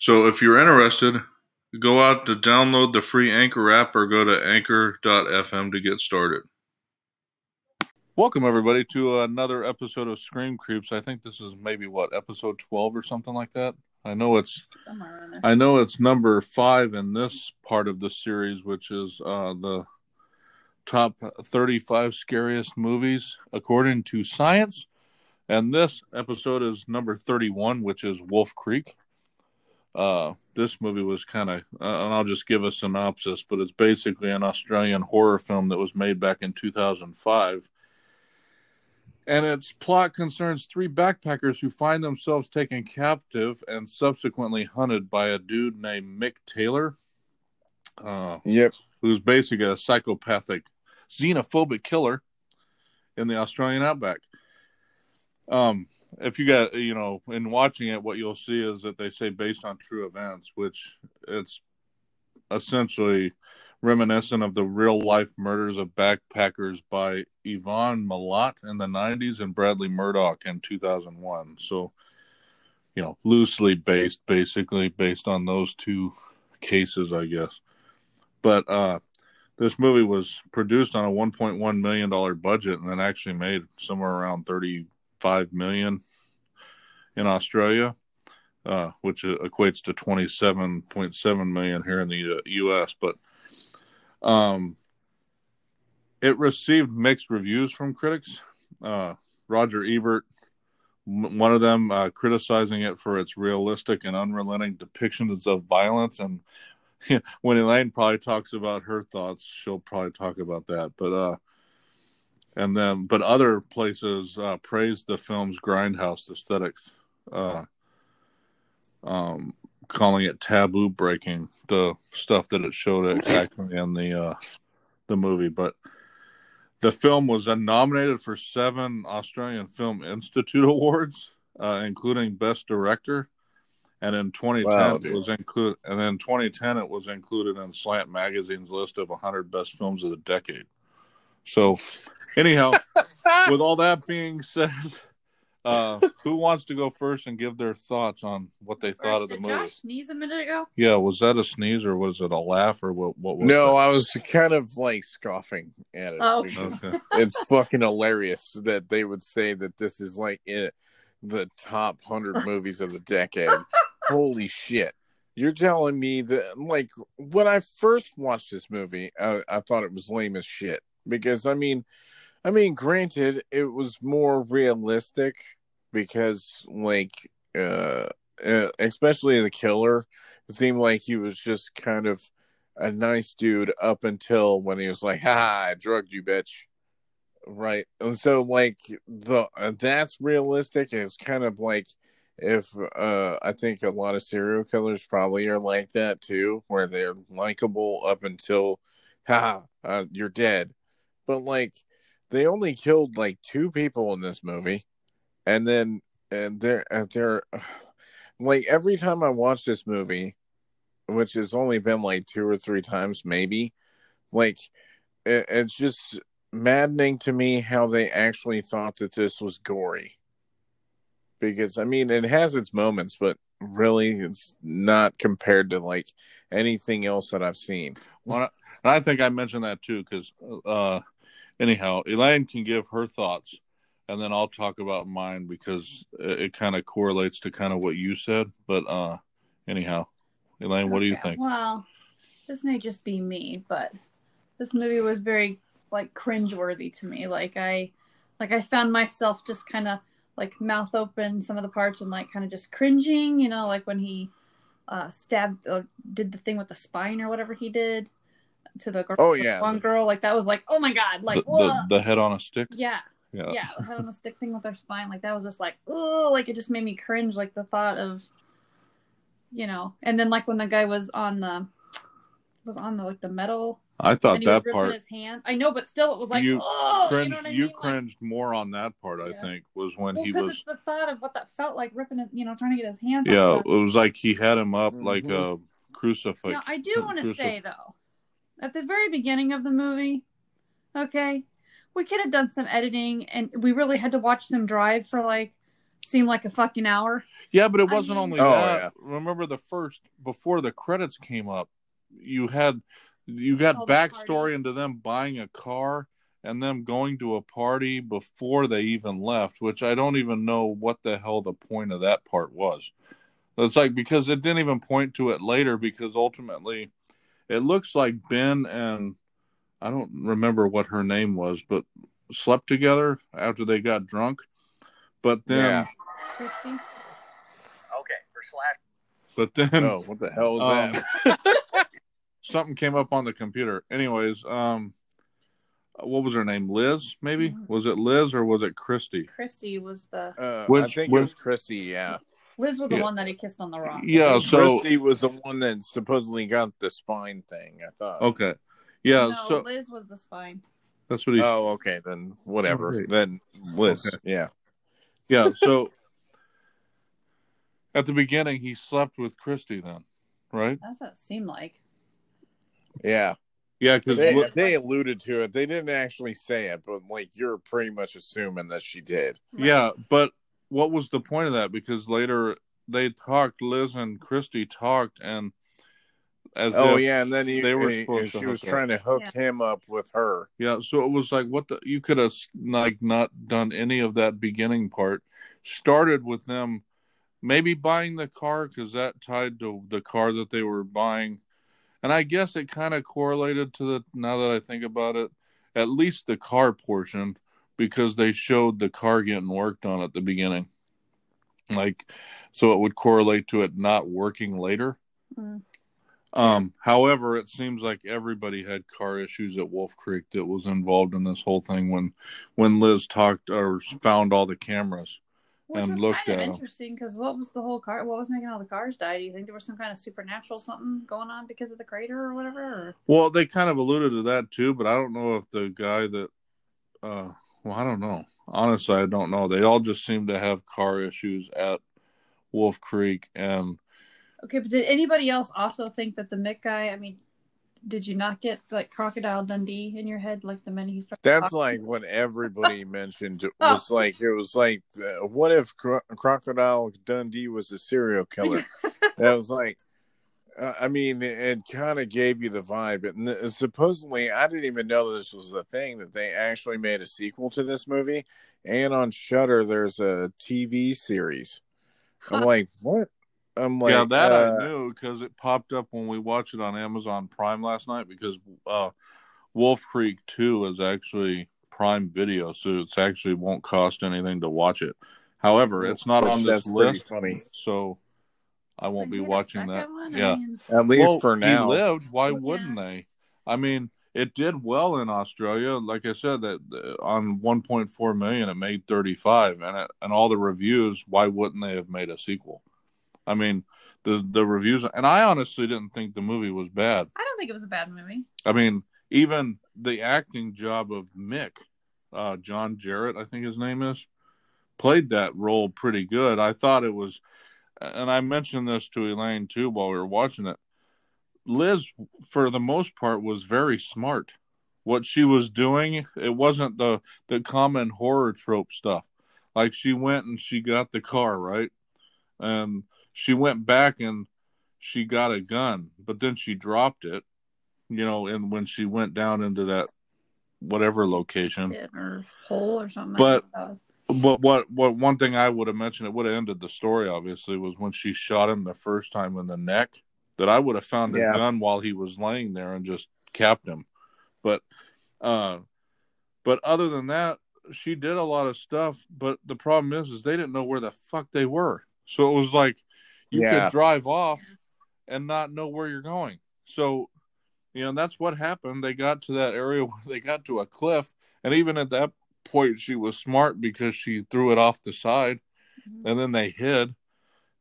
So if you're interested, go out to download the free Anchor app or go to anchor.fm to get started. Welcome, everybody, to another episode of Scream Creeps. I think this is maybe, episode 12 or something like that? I know it's number 5 in this part of the series, which is the top 35 scariest movies according to science. And this episode is number 31, which is Wolf Creek. This movie was kind of, and I'll just give a synopsis, but it's basically an Australian horror film that was made back in 2005. And its plot concerns three backpackers who find themselves taken captive and subsequently hunted by a dude named Mick Taylor. Who's basically a psychopathic, xenophobic killer in the Australian outback. If you got, in watching it, what you'll see is that they say based on true events, which it's essentially reminiscent of the real-life murders of backpackers by Ivan Milat in the 90s and Bradley Murdoch in 2001. So, loosely based, basically, based on those two cases, I guess. But this movie was produced on a $1.1 million budget and then actually made somewhere around $35 million in Australia, which equates to $27.7 million here in the U.S., but it received mixed reviews from critics. Roger Ebert, one of them, criticizing it for its realistic and unrelenting depictions of violence. And when Elaine probably talks about her thoughts, she'll probably talk about that. But but other places praised the film's grindhouse aesthetics, calling it taboo breaking, the stuff that it showed exactly in the movie. But the film was nominated for 7 Australian Film Institute awards, including Best Director, and in 2010 it was included in Slant Magazine's list of 100 best films of the decade. So anyhow, with all that being said, who wants to go first and give their thoughts on what they thought of the movie? Did Josh sneeze a minute ago? Yeah, was that a sneeze or was it a laugh or what was No, that? I was kind of scoffing at it. Oh. Okay. It's fucking hilarious that they would say that this is the top 100 movies of the decade. Holy shit. You're telling me that, when I first watched this movie, I thought it was lame as shit. Because, I mean, granted, it was more realistic because, especially the killer, it seemed like he was just kind of a nice dude up until when he was like, "Ha, I drugged you, bitch." Right. And so, that's realistic. And it's kind of like if I think a lot of serial killers probably are like that too, where they're likable up until, "Ha, you're dead." But, they only killed 2 people in this movie, and then they're every time I watch this movie, which has only been 2 or 3 times maybe, it's just maddening to me how they actually thought that this was gory. Because it has its moments, but really it's not compared to anything else that I've seen. Well, and I think I mentioned that too because. Anyhow, Elaine can give her thoughts, and then I'll talk about mine because it kind of correlates to kind of what you said. But anyhow, Elaine, okay. What do you think? Well, this may just be me, but this movie was very cringeworthy to me. I found myself just kind of mouth open some of the parts and kind of just cringing. When he stabbed or did the thing with the spine or whatever he did. To the girl, one girl, that was oh my god, the head on a stick, the head on a stick thing with her spine, that was just it just made me cringe, the thought of you know. And then like when the guy was on the like the metal, I thought that part, his hands. I know, but still it was like cringed, you know what I mean? You cringed like, more on that part, I think, was when he was, it's the thought of what that felt like, ripping his, you know, trying to get his hands off. It was like he had him up like a crucifix. Now, I do want to say though, at the very beginning of the movie, okay, we could have done some editing and we really had to watch them drive for like seemed like a fucking hour. Yeah, but it wasn't only that. Yeah. Remember the first, before the credits came up, you got backstory into them buying a car and them going to a party before they even left, which I don't even know what the hell the point of that part was. It's like, because it didn't even point to it later, because ultimately it looks like Ben and I don't remember what her name was, but slept together after they got drunk. But then, Christy. Okay, for slash. But then, what the hell is that? Something came up on the computer. Anyways, what was her name? Liz, maybe? Mm-hmm. Was it Liz or was it Christy? Christy was the. I think it was Christy. Yeah. Liz was the one that he kissed on the rock. Yeah. So Christy was the one that supposedly got the spine thing. I thought. Okay. Yeah. No, so Liz was the spine. That's what he. Oh, okay. Then whatever. Okay. Then Liz. Okay. Yeah. Yeah, so at the beginning, he slept with Christy then, right? That's what it seemed like. Yeah. Yeah, because they alluded to it. They didn't actually say it, but like you're pretty much assuming that she did. Right. Yeah, but what was the point of that? Because later they talked, Liz and Christy talked, and as and then she was trying to hook him up with her. Yeah, so it was like, what the? You could have like not done any of that beginning part. Started with them maybe buying the car because that tied to the car that they were buying, and I guess it kind of correlated to the. Now that I think about it, at least the car portion, because they showed the car getting worked on at the beginning, like so it would correlate to it not working later. Mm. However, it seems like everybody had car issues at Wolf Creek that was involved in this whole thing when Liz talked or found all the cameras. Which and looked kind of at interesting because what was the whole car? What was making all the cars die? Do you think there was some kind of supernatural something going on because of the crater or whatever? Or? Well, they kind of alluded to that too, but I don't know if the guy that. I don't know. Honestly, I don't know. They all just seemed to have car issues at Wolf Creek and. Okay, but did anybody else also think that the Mick guy, I mean, did you not get, like, Crocodile Dundee in your head, like, the minute he started That's, talking? Like, what everybody mentioned. It was like, what if Crocodile Dundee was a serial killer? That was like, I mean, it kind of gave you the vibe. And supposedly, I didn't even know this was a thing, that they actually made a sequel to this movie. And on Shudder, there's a TV series. I'm like, what? I'm like, yeah, that I knew because it popped up when we watched it on Amazon Prime last night because Wolf Creek 2 is actually Prime Video, so it's actually won't cost anything to watch it. However, it's not on this list, funny. So I won't be watching that. One? Yeah, at least for now. He lived. Why wouldn't they? I mean, it did well in Australia. Like I said, that on 1.4 million, it made 35, and all the reviews. Why wouldn't they have made a sequel? I mean, the reviews, and I honestly didn't think the movie was bad. I don't think it was a bad movie. I mean, even the acting job of Mick, John Jarrett, I think his name is, played that role pretty good. I thought it was, and I mentioned this to Elaine, too, while we were watching it. Liz, for the most part, was very smart. What she was doing, it wasn't the common horror trope stuff. Like, she went and she got the car, right? And she went back and she got a gun, but then she dropped it, you know, and when she went down into that whatever location. Or hole or something. But what one thing I would have mentioned, it would have ended the story, obviously, was when she shot him the first time in the neck, that I would have found the gun while he was laying there and just capped him. But other than that, she did a lot of stuff, but the problem is they didn't know where the fuck they were. So it was like, you could drive off and not know where you're going. So, you know, that's what happened. They got to that area where they got to a cliff. And even at that point, she was smart because she threw it off the side and then they hid.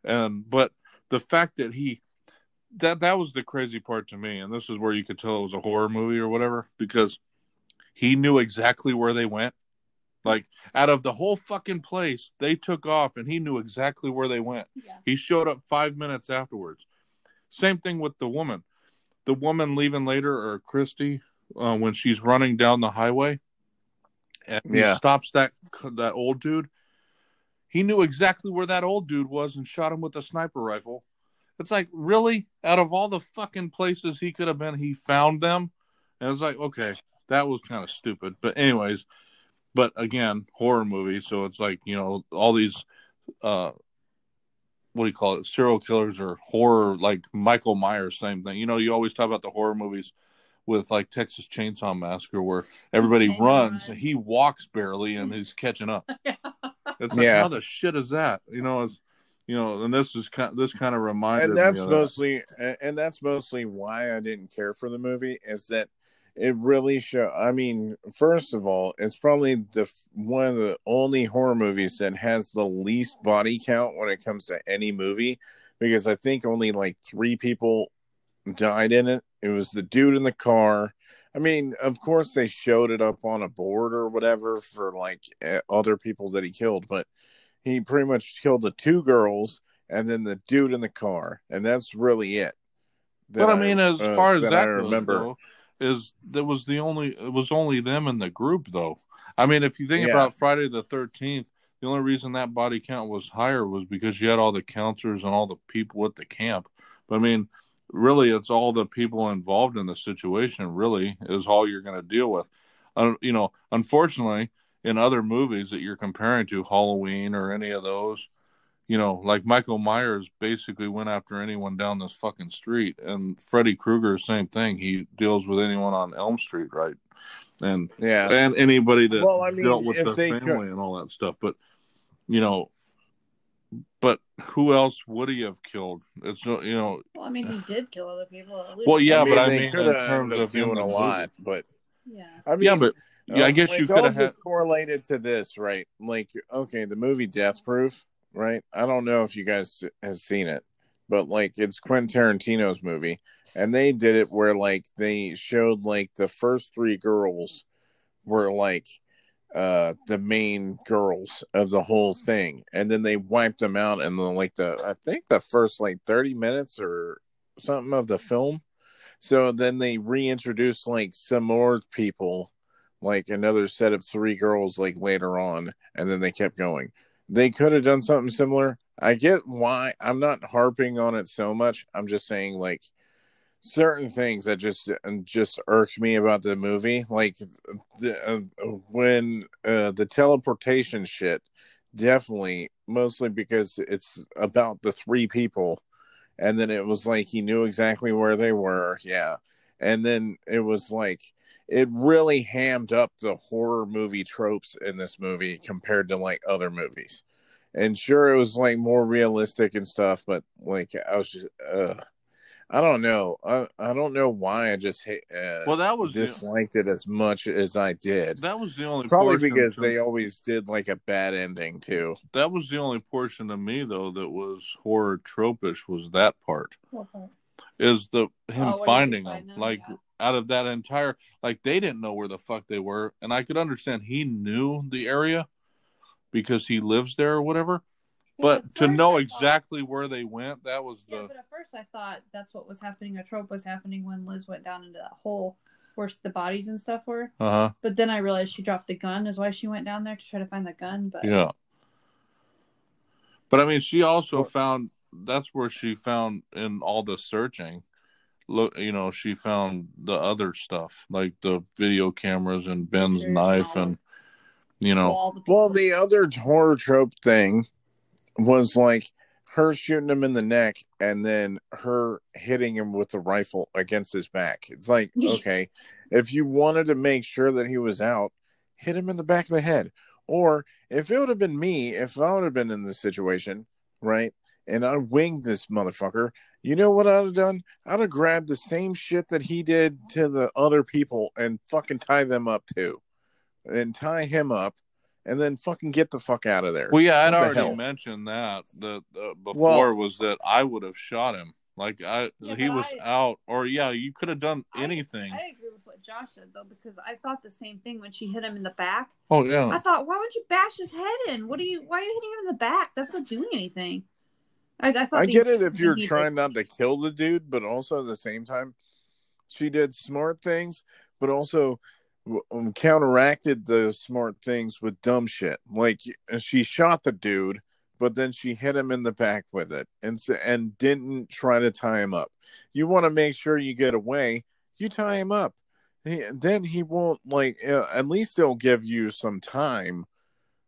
But the fact that he that was the crazy part to me, and this is where you could tell it was a horror movie or whatever, because he knew exactly where they went. Like, out of the whole fucking place, they took off, and he knew exactly where they went. Yeah. He showed up 5 minutes afterwards. Same thing with the woman. The woman leaving later, or Christy, when she's running down the highway, and he stops that old dude. He knew exactly where that old dude was and shot him with a sniper rifle. It's like, really? Out of all the fucking places he could have been, he found them? And it's like, okay, that was kind of stupid. But anyways... But again, horror movie, so it's like, you know, all these, serial killers or horror, like Michael Myers, same thing. You know, you always talk about the horror movies with like Texas Chainsaw Massacre where everybody runs and he walks barely and he's catching up. It's like, how the shit is that? You know, and this is kind of reminded me of that. And that's mostly why I didn't care for the movie, is that it really show. I mean, first of all, it's probably one of the only horror movies that has the least body count when it comes to any movie, because I think only like 3 people died in it. It was the dude in the car. I mean, of course they showed it up on a board or whatever for like other people that he killed, but he pretty much killed the 2 girls and then the dude in the car, and that's really it. But I mean, as far as that goes, though, it was only them in the group, though. I mean, if you think about Friday the 13th, the only reason that body count was higher was because you had all the counselors and all the people at the camp. But I mean, really, it's all the people involved in the situation, really, is all you're going to deal with. You know, unfortunately, in other movies that you're comparing to, Halloween or any of those, you know, like Michael Myers basically went after anyone down this fucking street, and Freddy Krueger, same thing. He deals with anyone on Elm Street, right? And anybody that dealt with the family and all that stuff. But you know, but who else would he have killed? It's you know. Well, I mean, he did kill other people. At least. Well, yeah, but I mean, in terms of doing a lot, but yeah, I mean, yeah, but yeah, I guess you could have correlated to this, right? Like, okay, the movie Death Proof. Right, I don't know if you guys have seen it, but like it's Quentin Tarantino's movie, and they did it where like they showed like the first 3 girls were like the main girls of the whole thing, and then they wiped them out, and then like I think the first like 30 minutes or something of the film, so then they reintroduced like some more people, like another set of 3 girls like later on, and then they kept going. They could have done something similar. I get why. I'm not harping on it so much. I'm just saying, like, certain things that just irked me about the movie. Like, when the teleportation shit, definitely, mostly because it's about the 3 people. And then it was like he knew exactly where they were. Yeah. And then it was like, it really hammed up the horror movie tropes in this movie compared to like other movies. And sure, it was like more realistic and stuff, but like I was just, I don't know. I don't know why I just disliked it as much as I did. That was the only probably because they always did like a bad ending too. That was the only portion to me though that was horror tropish, was that part. Okay. Is the him finding them, like out of that entire, like they didn't know where the fuck they were, and I could understand he knew the area because he lives there or whatever, but to know exactly where they went, that was the. Yeah, but at first I thought that's what was happening. A trope was happening when Liz went down into that hole where the bodies and stuff were. But then I realized she dropped the gun, is why she went down there to try to find the gun. But yeah. But I mean, she also found. That's where she found in all the searching. Look, you know, she found the other stuff like the video cameras and Ben's knife, and you know. Well, the other horror trope thing was like her shooting him in the neck and then her hitting him with the rifle against his back. It's like, okay, if you wanted to make sure that he was out, hit him in the back of the head. Or if it would have been me, if I would have been in this situation, right? And I winged this motherfucker. You know what I'd have done? I'd have grabbed the same shit that he did to the other people and fucking tie them up too. And tie him up and then fucking get the fuck out of there. Well, yeah, I'd already mentioned that before was that I would have shot him. Like, you could have done anything. I agree with what Josh said, though, because I thought the same thing when she hit him in the back. Oh, yeah. I thought, why would you bash his head in? Why are you hitting him in the back? That's not doing anything. I get it if you're trying not to kill the dude, but also at the same time, she did smart things, but also counteracted the smart things with dumb shit. Like, she shot the dude, but then she hit him in the back with it and didn't try to tie him up. You want to make sure you get away, you tie him up. Then he won't, at least they'll give you some time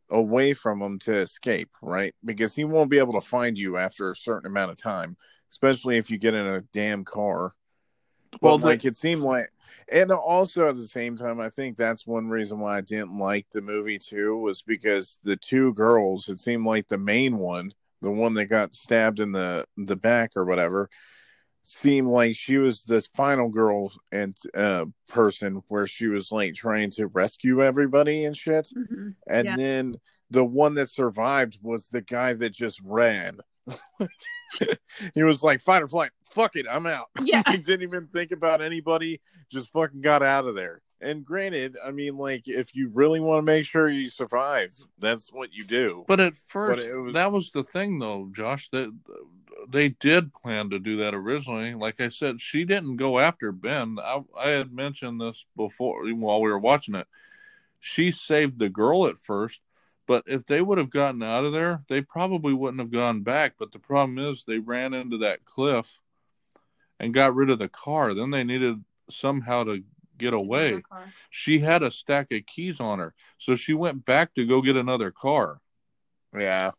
away from him to escape, right? Because he won't be able to find you after a certain amount of time, especially if you get in a damn car. It seemed like, and also at the same time, I think that's one reason why I didn't like the movie too, was because the two girls, it seemed like the main one, the one that got stabbed in the back or whatever, seemed like she was the final girl and person where she was like trying to rescue everybody and shit. Mm-hmm. And then the one that survived was the guy that just ran. He was like, fight or flight, fuck it, I'm out. Yeah. He didn't even think about anybody, just fucking got out of there. And granted, I mean, like, if you really want to make sure you survive, that's what you do. But at first, that was the thing, though, Josh, that they did plan to do that originally. Like I said, she didn't go after Ben. I had mentioned this before while we were watching it. She saved the girl at first. But if they would have gotten out of there, they probably wouldn't have gone back. But the problem is they ran into that cliff and got rid of the car. Then they needed somehow to get away. She had a stack of keys on her. So she went back to go get another car. Yeah.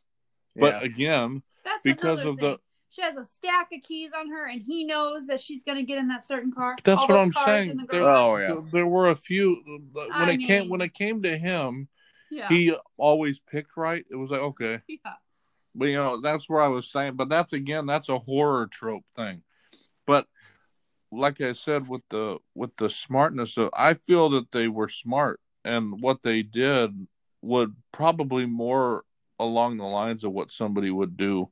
But again, that's because of the... She has a stack of keys on her, and he knows that she's going to get in that certain car. That's what I'm saying. There were a few... When it came to him... Yeah. He always picked right. It was like, okay. Yeah. But, you know, that's where I was saying. But that's a horror trope thing. But like I said, with the smartness, I feel that they were smart. And what they did would probably more along the lines of what somebody would do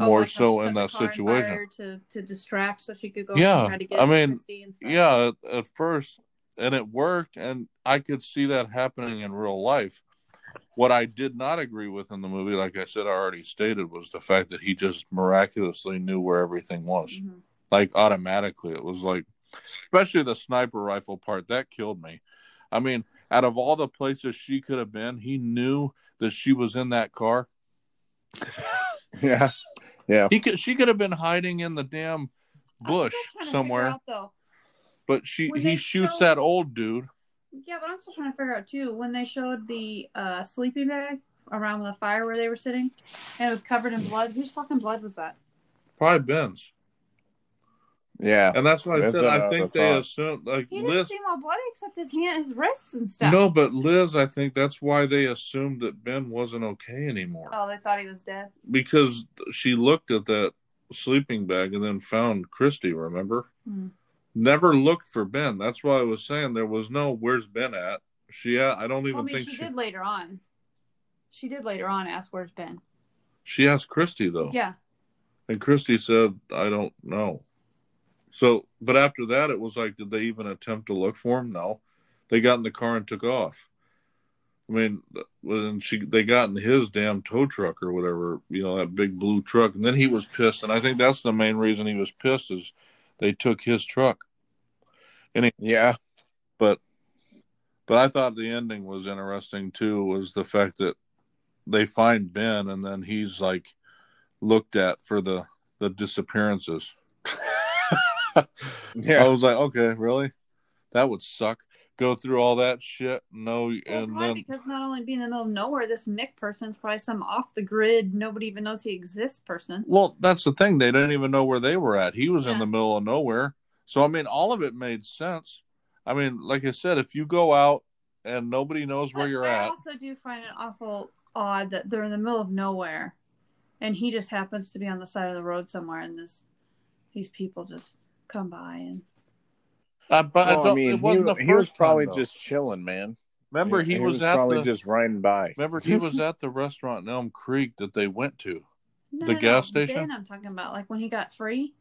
in that situation. To distract so she could go and try to get Christy and stuff. Yeah, at first... And it worked, and I could see that happening in real life. What I did not agree with in the movie, like I said, I already stated, was the fact that he just miraculously knew where everything was. Mm-hmm. Like, automatically. It was like, especially the sniper rifle part, that killed me. I mean, out of all the places she could have been, he knew that she was in that car. Yeah. Yeah. She could have been hiding in the damn bush somewhere. But he shoots that old dude. Yeah, but I'm still trying to figure out, too, when they showed the sleeping bag around the fire where they were sitting, and it was covered in blood. Whose fucking blood was that? Probably Ben's. Yeah. And that's what I said. I think they assumed... Like, he didn't seem all bloody except his hand, his wrists and stuff. No, but Liz, I think that's why they assumed that Ben wasn't okay anymore. Oh, they thought he was dead? Because she looked at that sleeping bag and then found Christy, remember? Mm-hmm. Never looked for Ben. That's why I was saying there was no where's Ben at. She did later on. She did later on ask where's Ben. She asked Christy though. Yeah. And Christy said, I don't know. So, but after that it was like, did they even attempt to look for him? No. They got in the car and took off. I mean, when they got in his damn tow truck or whatever, you know, that big blue truck, and then he was pissed, and I think that's the main reason he was pissed is they took his truck. But I thought the ending was interesting too, was the fact that they find Ben and then he's like looked at for the disappearances. Yeah. I was like, okay, really? That would suck. Go through all that shit. No, because not only being in the middle of nowhere, this Mick person's probably some off the grid, nobody even knows he exists person. Well, that's the thing. They didn't even know where they were at. He was in the middle of nowhere. So, I mean, all of it made sense. I mean, like I said, if you go out and nobody knows where you're at. I also do find it awful odd that they're in the middle of nowhere and he just happens to be on the side of the road somewhere and these people just come by and. But he was probably just chilling, man. Remember, he was at probably the, just riding by. Remember, he was at the restaurant in Elm Creek that they went to, the gas station. Ben, I'm talking about like when he got free,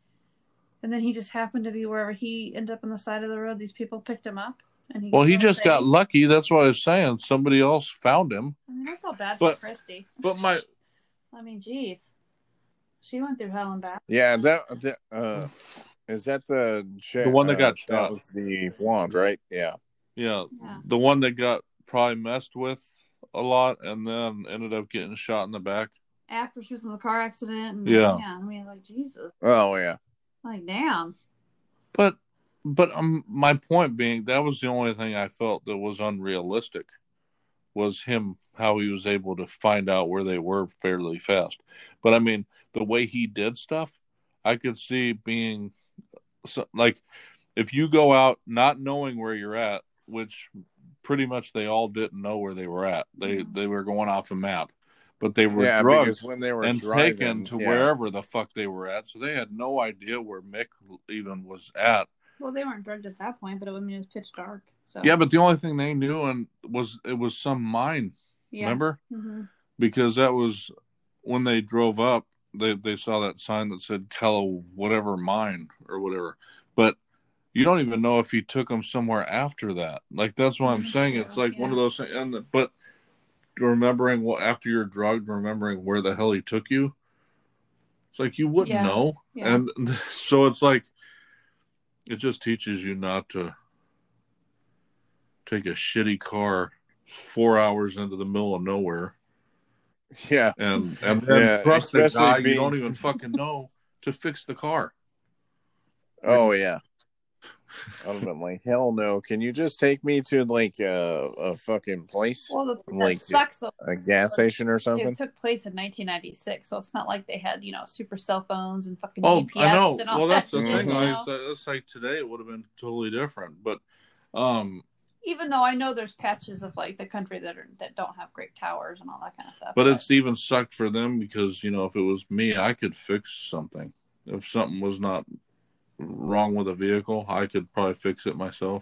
and then he just happened to be wherever he ended up on the side of the road. These people picked him up, and he just got lucky. That's what I was saying. Somebody else found him. I mean, I felt bad for Christy. But I mean, geez, she went through hell and back. Yeah, is that the one that got shot? That was the blonde, right? Yeah. Yeah, the one that got probably messed with a lot and then ended up getting shot in the back. After she was in the car accident. And I mean, like, Jesus. Oh, yeah. Like, damn. But my point being, that was the only thing I felt that was unrealistic was how he was able to find out where they were fairly fast. But, I mean, the way he did stuff, I could see being, like, if you go out not knowing where you're at, which pretty much they all didn't know where they were at. They were going off a map, but they were drugged when they were taken to wherever the fuck they were at. So they had no idea where Mick even was at. Well, they weren't drugged at that point, but it was pitch dark. So. Yeah, but the only thing they knew was some mine, remember? Mm-hmm. Because that was when they drove up, they saw that sign that said Kello whatever mine or whatever. But you don't even know if he took them somewhere after that. Like, that's what I'm saying. It's like one of those things. But remembering after you're drugged, remembering where the hell he took you, it's like you wouldn't know. Yeah. And so it's like, it just teaches you not to take a shitty car 4 hours into the middle of nowhere. Yeah. And then trust the guy you don't even fucking know to fix the car. Oh, like, yeah. I'm like, hell no. Can you just take me to like a fucking place? Well, that sucks though. A gas station or something? It took place in 1996, so it's not like they had, super cell phones and fucking GPS and all that. Well, that's the thing. It's like today it would have been totally different. But even though I know there's patches of like the country that don't have great towers and all that kind of stuff. But it's even sucked for them because, if it was me, I could fix something. If something was not wrong with a vehicle, I could probably fix it myf. I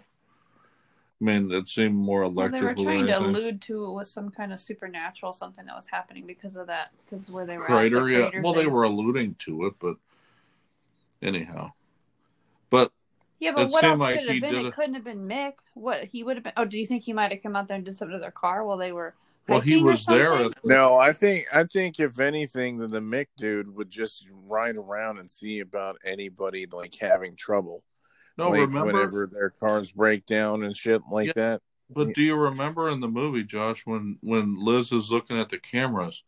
mean, it seemed more electrical. Well, they were trying to allude to it was some kind of supernatural something that was happening because of that, because where they were crater thing. Well, they were alluding to it, but anyhow. But yeah, but what else could it have been? It couldn't have been Mick. What he would have been? Oh, do you think he might have come out there and did something to their car while they were? Well, he was there. No, I think if anything, the Mick dude would just ride around and see about anybody like having trouble. No, like, remember whenever their cars break down and shit like that. But do you remember in the movie, Josh, when Liz is looking at the cameras,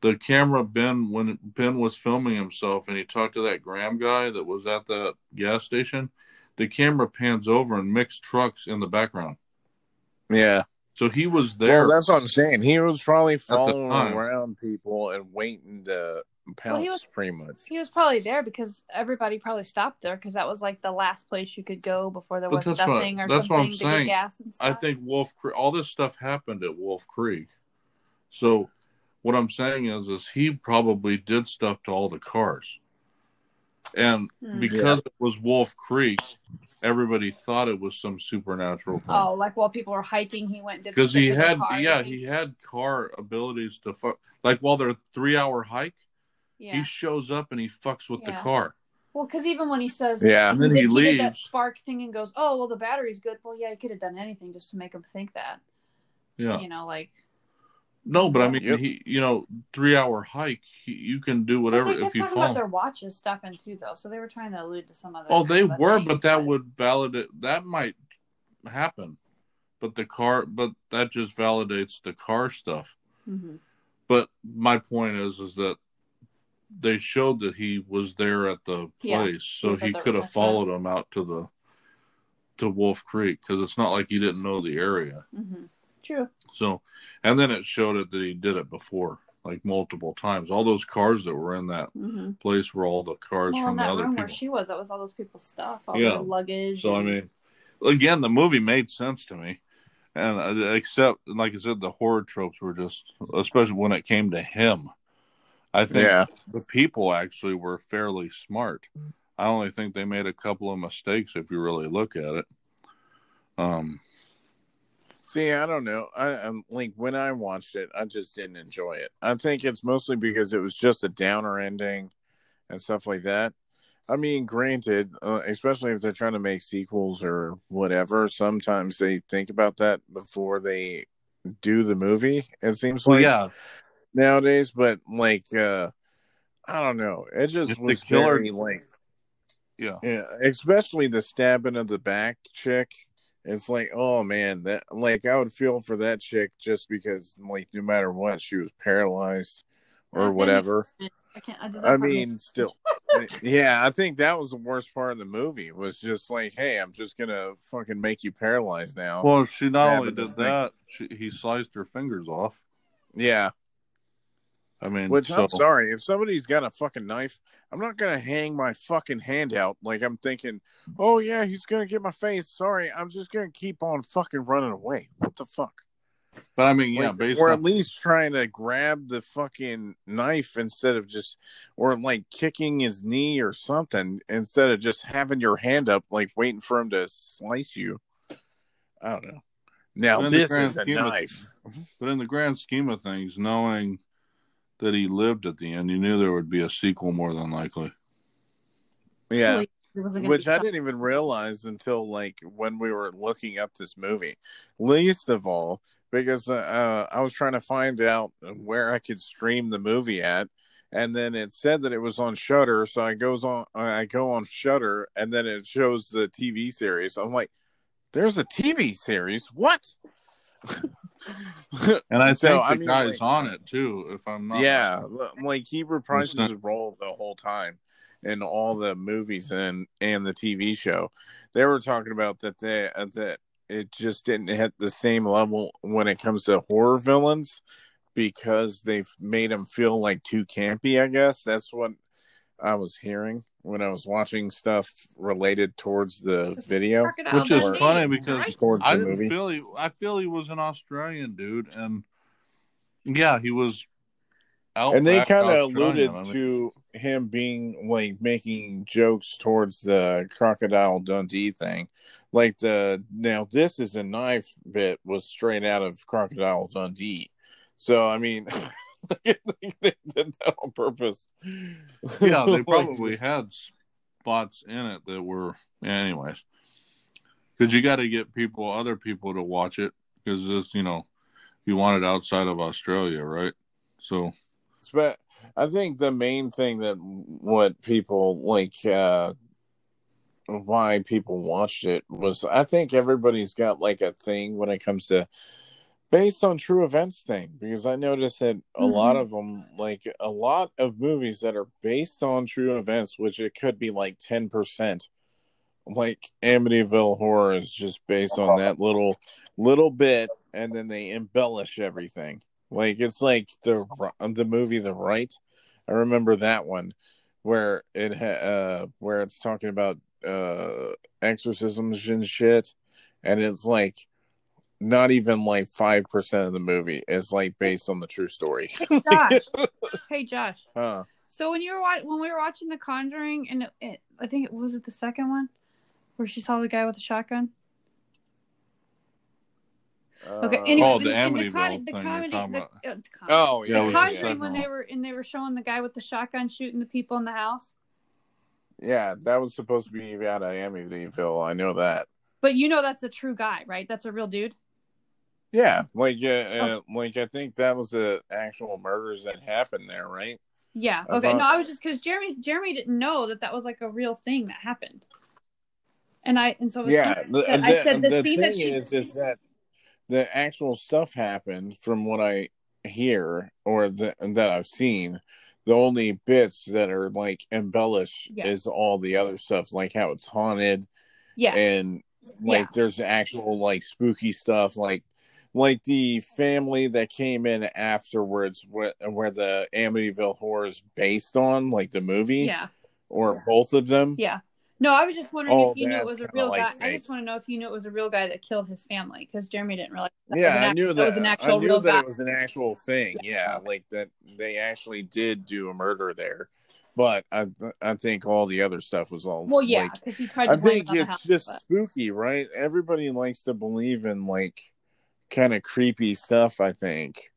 the camera when Ben was filming himself and he talked to that Graham guy that was at the gas station, the camera pans over and Mick's truck's in the background. Yeah. So he was there. Well, that's what I'm saying. He was probably following around people and waiting to pounce, pretty much. He was probably there because everybody probably stopped there because that was like the last place you could go before there was nothing or something to get gas and stuff. I think Wolf Creek, all this stuff happened at Wolf Creek. So what I'm saying is he probably did stuff to all the cars. And because it was Wolf Creek, everybody thought it was some supernatural thing. Oh, like while people were hiking, he went because he had he had car abilities to fuck. Like while their 3-hour hike, he shows up and he fucks with the car. Well, because even when he says and then he leaves, did that spark thing and goes, oh well, the battery's good. Well, yeah, he could have done anything just to make him think that. Yeah, like. No, but I mean, he, 3-hour hike, you can do whatever if you fall. They were talking about their watches stuff in too, though, so they were trying to allude to some other. Oh, they were, but that would validate. That might happen, but that just validates the car stuff. Mm-hmm. But my point is that they showed that he was there at the place, so he could have followed him out to Wolf Creek because it's not like he didn't know the area. Mm-hmm. True. So, and then it showed it that he did it before, like multiple times. All those cars that were in that place were all the cars from the other people. Where she was, that was all those people's stuff, all their luggage. So, I mean, again, the movie made sense to me. And except, like I said, the horror tropes were just, especially when it came to him, I think the people actually were fairly smart. I only think they made a couple of mistakes if you really look at it. See, I don't know. I'm like, when I watched it, I just didn't enjoy it. I think it's mostly because it was just a downer ending and stuff like that. I mean, granted, especially if they're trying to make sequels or whatever, sometimes they think about that before they do the movie, it seems like, yeah, nowadays. But, like, I don't know. It just it's was killer, like, yeah, especially the stabbing of the back chick. It's like, oh man, that, like, I would feel for that chick just because, like, no matter what, she was paralyzed or whatever. I mean, still, yeah, I think that was the worst part of the movie, was just like, hey, I'm just gonna fucking make you paralyzed now. Well, she not only did that, he sliced her fingers off. Yeah, I mean, which, so, I'm sorry, if somebody's got a fucking knife, I'm not gonna hang my fucking hand out like I'm thinking, oh yeah, he's gonna get my face. Sorry, I'm just gonna keep on fucking running away. What the fuck? But I mean, yeah, like, basically, or at least trying to grab the fucking knife instead of just, or like kicking his knee or something instead of just having your hand up, like waiting for him to slice you. I don't know. Now this is a knife. But in the grand scheme of things, knowing that he lived at the end, you knew there would be a sequel more than likely. Yeah. Which I didn't even realize until, like, when we were looking up this movie. Least of all, because I was trying to find out where I could stream the movie at, and then it said that it was on Shudder, so I go on Shudder, and then it shows the TV series. I'm like, there's a TV series? What? And I think guy's on it too, if I'm not. Yeah, like, he reprises his role the whole time in all the movies and the TV show. They were talking about that that it just didn't hit the same level when it comes to horror villains, because they've made them feel like too campy, I guess. That's what I was hearing when I was watching stuff related towards the video, which is funny because I feel he was an Australian dude, and yeah, he was out. And they kind of alluded to him being, like, making jokes towards the Crocodile Dundee thing, like the "now this is a knife" bit was straight out of Crocodile Dundee. So I mean. I think they did that on purpose. Yeah, they probably had spots in it that were, anyways. Because you got to get other people to watch it, because this, you want it outside of Australia, right? So, but I think the main thing that what people like, why people watched it was, I think everybody's got like a thing when it comes to based on true events thing, because I noticed that a lot of them, like a lot of movies that are based on true events, which it could be like 10%, like Amityville Horror is just based on that little bit, and then they embellish everything. Like, it's like the movie The Right. I remember that one where it where it's talking about exorcisms and shit, and it's like, not even like 5% of the movie is like based on the true story. Hey Josh. Huh. So when we were watching The Conjuring, and I think it was the second one where she saw the guy with the shotgun. Okay. Anyway, the Amityville thing. Oh yeah. The Conjuring, when they were showing the guy with the shotgun shooting the people in the house. Yeah, that was supposed to be out of Amityville. I know that. But that's a true guy, right? That's a real dude. Yeah, like I think that was the actual murders that happened there, right? Yeah. Okay. I was just, because Jeremy didn't know that was like a real thing that happened, I said the actual stuff happened from what I hear or that I've seen. The only bits that are like embellished is all the other stuff, like how it's haunted, and. Like, there's actual, like, spooky stuff, like the family that came in afterwards, where the Amityville Horror is based on, like the movie, or both of them. Yeah. No, I was just wondering if you knew it was a real guy. I just want to know if you knew it was a real guy that killed his family, because Jeremy didn't realize. I knew that was an actual real guy. It was an actual thing. Yeah, like that they actually did do a murder there. But I think all the other stuff was all... Well, yeah, because he tried to... I think it's just spooky, right? Everybody likes to believe in, like, kind of creepy stuff, I think.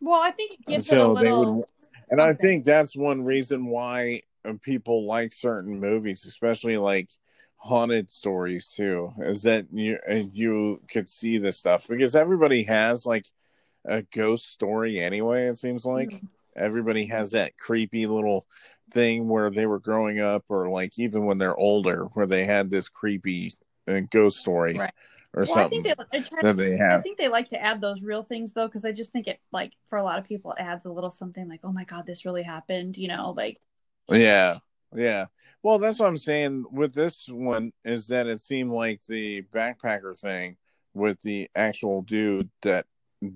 Well, I think it gives it a little... And I think that's one reason why people like certain movies, especially like haunted stories too, is that you could see this stuff. Because everybody has like a ghost story anyway, it seems like. Mm-hmm. Everybody has that creepy little thing where they were growing up, or like even when they're older, where they had this creepy ghost story. Right. Or well, something I think they like to add those real things though, because I just think it, like, for a lot of people, it adds a little something like, oh my God, this really happened, you know, like. Yeah, yeah. Well, that's what I'm saying with this one, is that it seemed like the backpacker thing with the actual dude that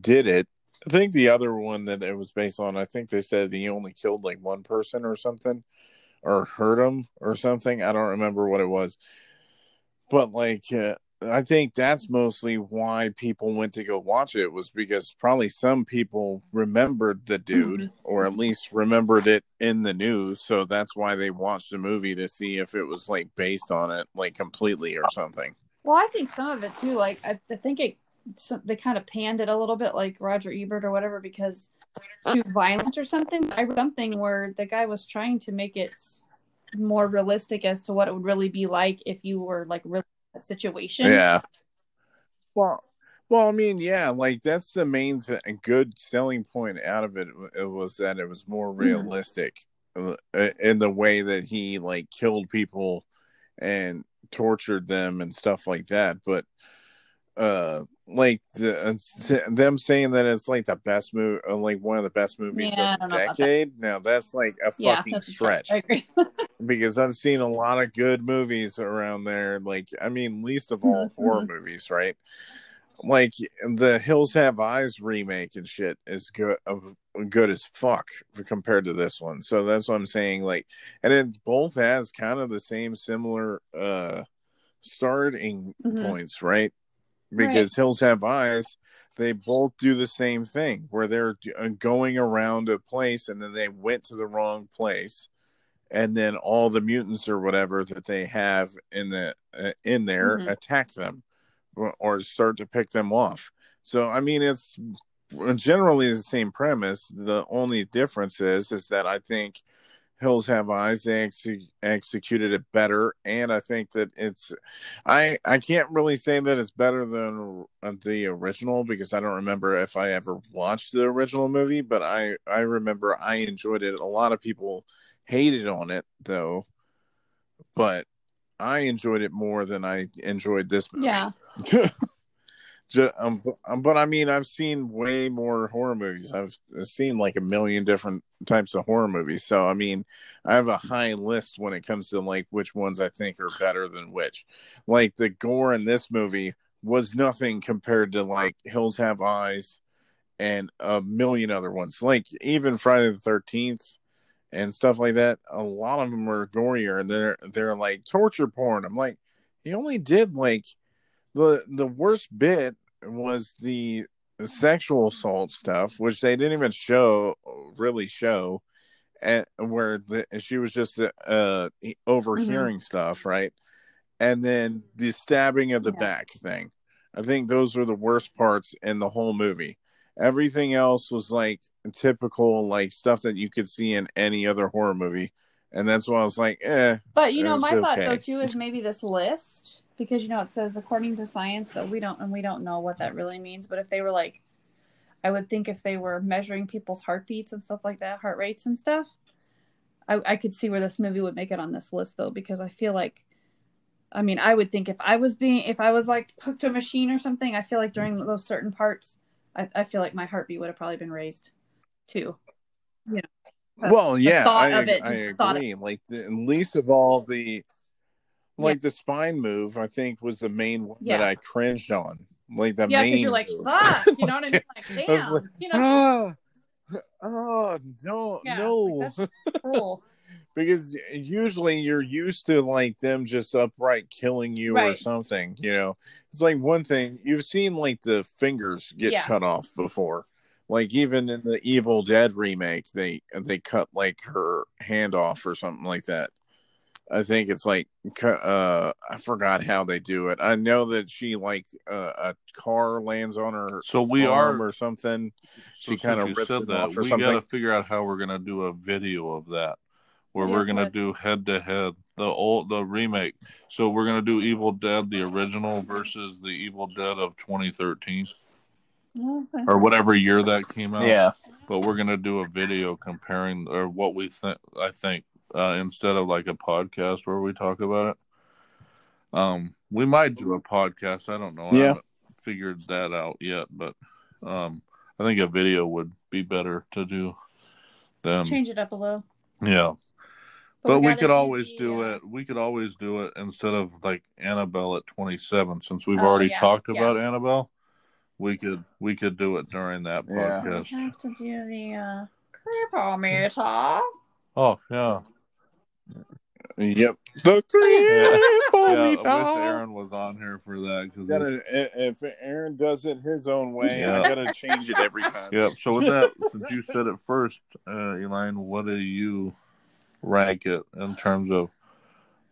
did it. I think the other one that it was based on, I think they said he only killed like one person or something, or hurt him or something. I don't remember what it was, but like. I think that's mostly why people went to go watch it, was because probably some people remembered the dude, mm-hmm. or at least remembered it in the news. So that's why they watched the movie, to see if it was like based on it, like completely or something. Well, I think some of it too, like I think they kind of panned it a little bit, like Roger Ebert or whatever, because too violent or something. I read something where the guy was trying to make it more realistic as to what it would really be like if you were like really situation. Yeah. Well, I mean, yeah, like that's the main good selling point out of it. It was that it was more realistic, mm-hmm. in the way that he like killed people and tortured them and stuff like that. But like them saying that it's like the best movie, like one of the best movies of the decade. That. Now that's like a fucking stretch. I agree. Because I've seen a lot of good movies around there. Like, I mean, least of all mm-hmm. horror movies, right? Like the Hills Have Eyes remake and shit is good as fuck compared to this one. So that's what I'm saying. Like, and it both has kind of the same similar starting mm-hmm. points, right? Because right. Hills Have Eyes, they both do the same thing, where they're going around a place, and then they went to the wrong place, and then all the mutants or whatever that they have in there mm-hmm. attack them or start to pick them off. So, I mean, it's generally the same premise. The only difference is that I think Hills Have Eyes, they executed it better, and I think that it's I can't really say that it's better than the original, because I don't remember if I ever watched the original movie, but I remember I enjoyed it. A lot of people hated on it though, but I enjoyed it more than I enjoyed this movie. Yeah. But I mean, I've seen way more horror movies. I've seen like a million different types of horror movies. So, I mean, I have a high list when it comes to like which ones I think are better than which. Like the gore in this movie was nothing compared to like Hills Have Eyes and a million other ones. Like even Friday the 13th and stuff like that. A lot of them are gorier, and they're like torture porn. I'm like, he only did like the worst bit was the sexual assault stuff, which they didn't even show, where she was just overhearing mm-hmm. stuff, right? And then the stabbing of the back thing. I think those were the worst parts in the whole movie. Everything else was like typical, like stuff that you could see in any other horror movie. And that's why I was like, eh. But, you know, my thought though too is maybe this list, because, you know, it says according to science, so we don't know what that really means. But if they were like, I would think if they were measuring people's heartbeats and stuff like that, heart rates and stuff, I could see where this movie would make it on this list though, because I feel like, I mean, I would think if I was like hooked to a machine or something, I feel like during those certain parts, I feel like my heartbeat would have probably been raised too. You know. Well, yeah, I agree. Like, least of all the spine move, I think, was the main one that I cringed on. Like the main. Yeah, because you're like, ah, you know what I mean? Like, damn, like, you know. Oh, no. Like, that's cool. Because usually you're used to like them just upright killing you or something. You know, it's like one thing you've seen like the fingers get cut off before. Like even in the Evil Dead remake, they cut like her hand off or something like that. I think it's like, I forgot how they do it. I know that she, like, a car lands on her arm or something. She kind of rips it off or something. We got to figure out how we're going to do a video of that, where we're going to do head-to-head, the remake. So we're going to do Evil Dead, the original, versus the Evil Dead of 2013. Okay. Or whatever year that came out. Yeah. But we're going to do a video comparing, or what we think, I think. Instead of like a podcast where we talk about it, we might do a podcast. I don't know. Yeah. I haven't figured that out yet, but I think a video would be better to do than change it up a little. Yeah, but we could always do it. We could always do it instead of like Annabelle at 27, since we've already talked about Annabelle. We could do it during that podcast. We have to do the creeper meter. Oh yeah. Yep. The creeper. Yeah, I wish Aaron was on here for that. If Aaron does it his own way, I gotta change it every time. Yep. So with that, since you said it first, Elaine, what do you rank it in terms of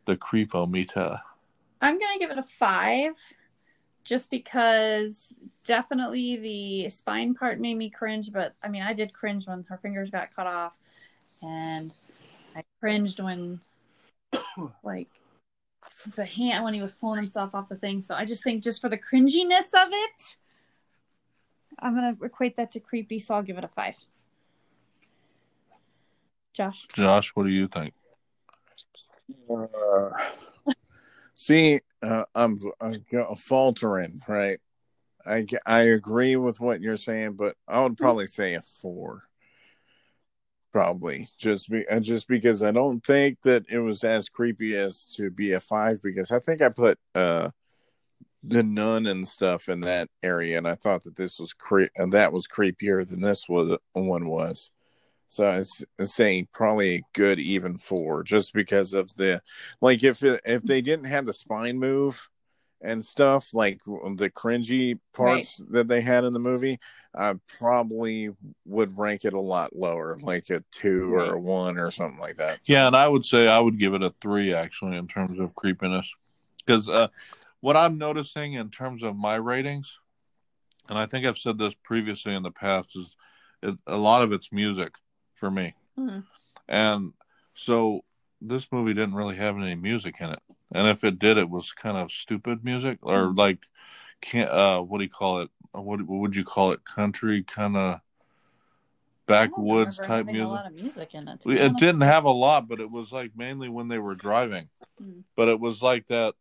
the creepometer? I'm gonna give it a 5, just because definitely the spine part made me cringe. But I mean, I did cringe when her fingers got cut off, and I cringed when, like, the hand, when he was pulling himself off the thing. So I just think, just for the cringiness of it, I'm going to equate that to creepy, so I'll give it a 5. Josh, what do you think? I'm faltering, right? I agree with what you're saying, but I would probably say a 4. Probably just because I don't think that it was as creepy as to be a 5, because I think I put the nun and stuff in that area, and I thought that this was that was creepier than this one was. So I say probably a good even 4, just because of the, like, if they didn't have the spine move and stuff, like the cringy parts that they had in the movie, I probably would rank it a lot lower, like a 2 or a 1 or something like that. Yeah, and I would say I would give it a 3, actually, in terms of creepiness. Because what I'm noticing in terms of my ratings, and I think I've said this previously in the past, is a lot of it's music for me. Mm-hmm. And so this movie didn't really have any music in it. And if it did, it was kind of stupid music, or like, what do you call it? What would you call it? Country kind of backwoods type music. A lot of music in it. It didn't have a lot, but it was like mainly when they were driving. Mm. But it was like that.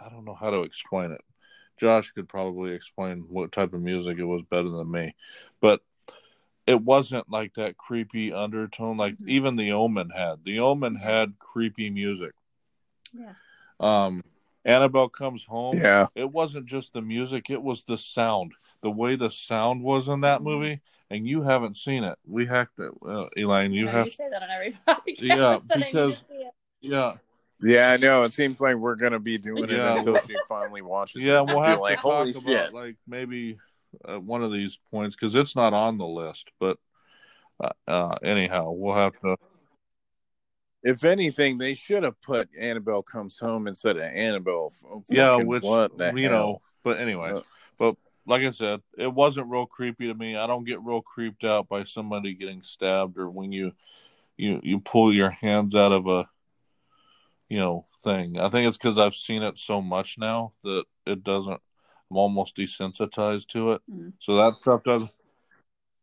I don't know how to explain it. Josh could probably explain what type of music it was better than me, but it wasn't like that creepy undertone. Like even The Omen had. The Omen had creepy music. Yeah. Annabelle Comes Home. Yeah. It wasn't just the music, it was the sound. The way the sound was in that movie, and you haven't seen it. We have to, Elaine, you have to say that on every podcast. Yeah, because yeah, I know. It seems like we're gonna be doing it until she finally watches. Yeah, we'll have to talk about like maybe one of these points, because it's not on the list. But anyhow, we'll have to. If anything, they should have put Annabelle Comes Home instead of Annabelle. Which, you know, but anyway. But like I said, it wasn't real creepy to me. I don't get real creeped out by somebody getting stabbed, or when you pull your hands out of a, you know, thing. I think it's because I've seen it so much now that it doesn't, I'm almost desensitized to it. Mm-hmm. So that stuff doesn't.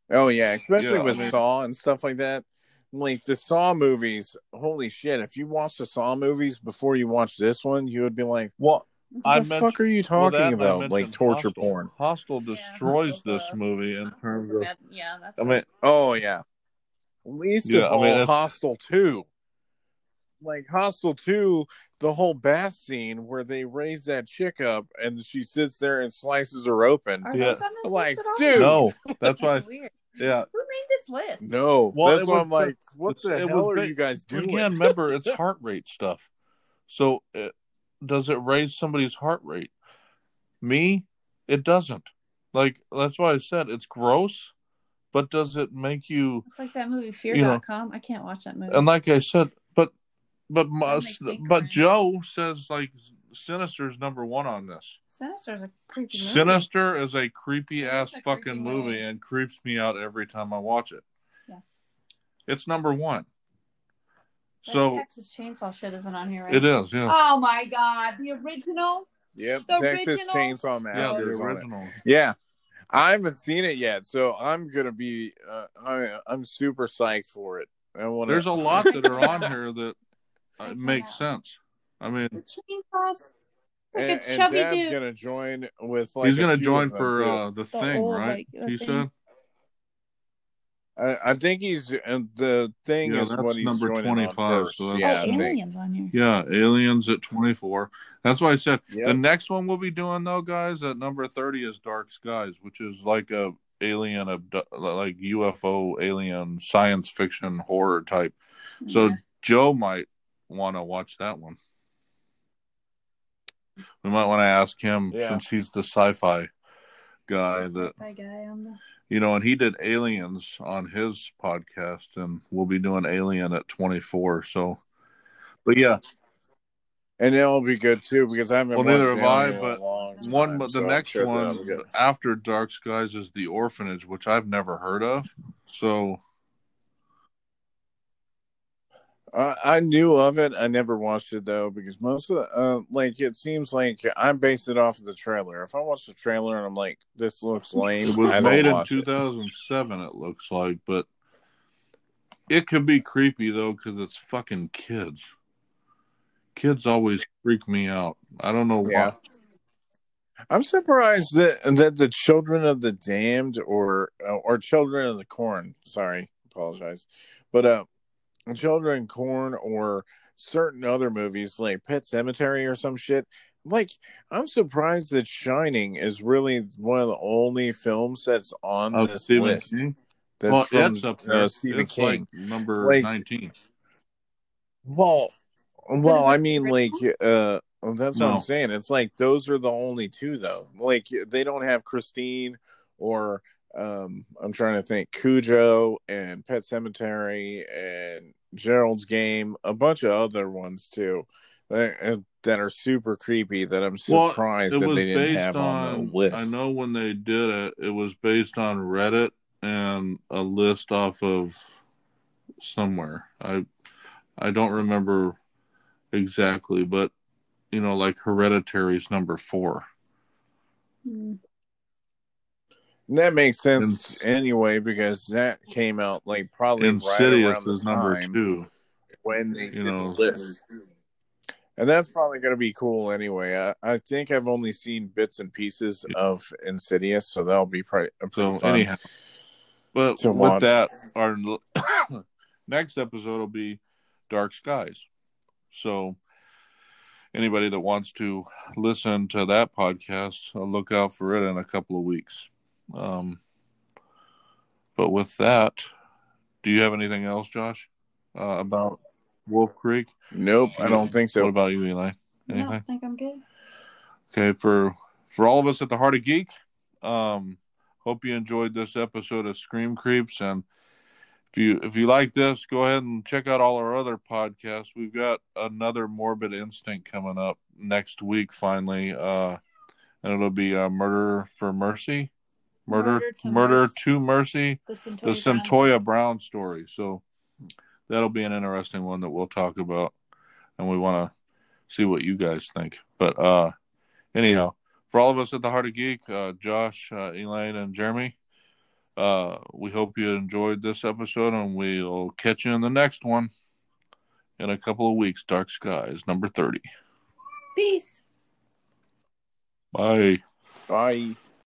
Oh, yeah, especially with Saw and stuff like that. Like the Saw movies, holy shit! If you watched the Saw movies before you watched this one, you would be like, "What the fuck are you talking about?" Like torture porn. Hostel destroys this movie in terms of. Yeah, that's. I mean, At least Hostel 2. Like Hostel 2, the whole bath scene where they raise that chick up and she sits there and slices her open. No, that's why. Weird. Yeah. Who made this list? No. Well, that's why I'm like, what the hell are you guys doing? Again, remember, it's heart rate stuff. So does it raise somebody's heart rate? Me, it doesn't. Like, that's why I said it's gross, but does it make you... It's like that movie, Fear.com. I can't watch that movie. And like I said, but But Joe says like Sinister's number one on this. Sinister's a creepy movie. Sinister is a creepy ass fucking movie and creeps me out every time I watch it. Yeah. It's number one. That so Texas Chainsaw shit isn't on here, right? It is, yeah. Oh my God. The original? Yep, the Texas Chainsaw Massacre. Yeah, the original. Yeah. I haven't seen it yet, so I'm gonna be I'm super psyched for it. There's a lot that are on here that makes sense. I mean, and Dad's gonna join with like he's gonna join for the thing, right? He said. I think he's the thing is what he's number 25. So yeah, Aliens on here. Yeah, Aliens at 24. That's why I said the next one we'll be doing though, guys, at number 30 is Dark Skies, which is like a alien like UFO alien science fiction horror type. So Joe might want to watch that one. We might want to ask him since he's the sci-fi guy you know, and he did Aliens on his podcast, and we'll be doing Alien at 24. So, but yeah, and it'll be good too because I haven't. Well, neither have I. But the next one after Dark Skies is The Orphanage, which I've never heard of. So, I knew of it. I never watched it though because most of the, it seems like I based it off of the trailer. If I watch the trailer and I'm like, this looks lame, it was made in 2007. It looks like, but it could be creepy though because it's fucking kids. Kids always freak me out. I don't know why. Yeah. I'm surprised that the Children of the Damned or Children of the Corn. Sorry, apologize, but Children Corn or certain other movies like Pet Sematary or some shit. Like, I'm surprised that Shining is really one of the only films that's on this Stephen list. King? That's that's up there. Stephen King, like number 19. Well, I mean, like, that's what I'm saying. It's like those are the only two, though. Like, they don't have Christine or. I'm trying to think. Cujo and Pet Sematary and Gerald's Game, a bunch of other ones too that are super creepy. That I'm surprised that they didn't have on the list. I know when they did it, it was based on Reddit and a list off of somewhere. I don't remember exactly, but you know, like Hereditary's number 4. Mm. That makes sense anyway because that came out like probably right around the time number 2 when they did the list, and that's probably going to be cool anyway. I think I've only seen bits and pieces of Insidious, so that'll be pretty fun. Anyhow, but with that, our next episode will be Dark Skies. So anybody that wants to listen to that podcast, I'll look out for it in a couple of weeks. But with that, do you have anything else, Josh, about Wolf Creek? Nope, I don't think so. What about you, Elaine? Anything? No, I think I'm good. Okay, for all of us at the Heart of Geek, hope you enjoyed this episode of Scream Creeps, and if you like this, go ahead and check out all our other podcasts. We've got another Morbid Instinct coming up next week, finally, and it'll be Murder for Mercy. Murder to Mercy, the Centoya Brown story. So that'll be an interesting one that we'll talk about, and we want to see what you guys think. But anyhow, for all of us at the Heart of Geek, Josh, Elaine, and Jeremy, we hope you enjoyed this episode, and we'll catch you in the next one in a couple of weeks. Dark Skies, number 30. Peace. Bye. Bye.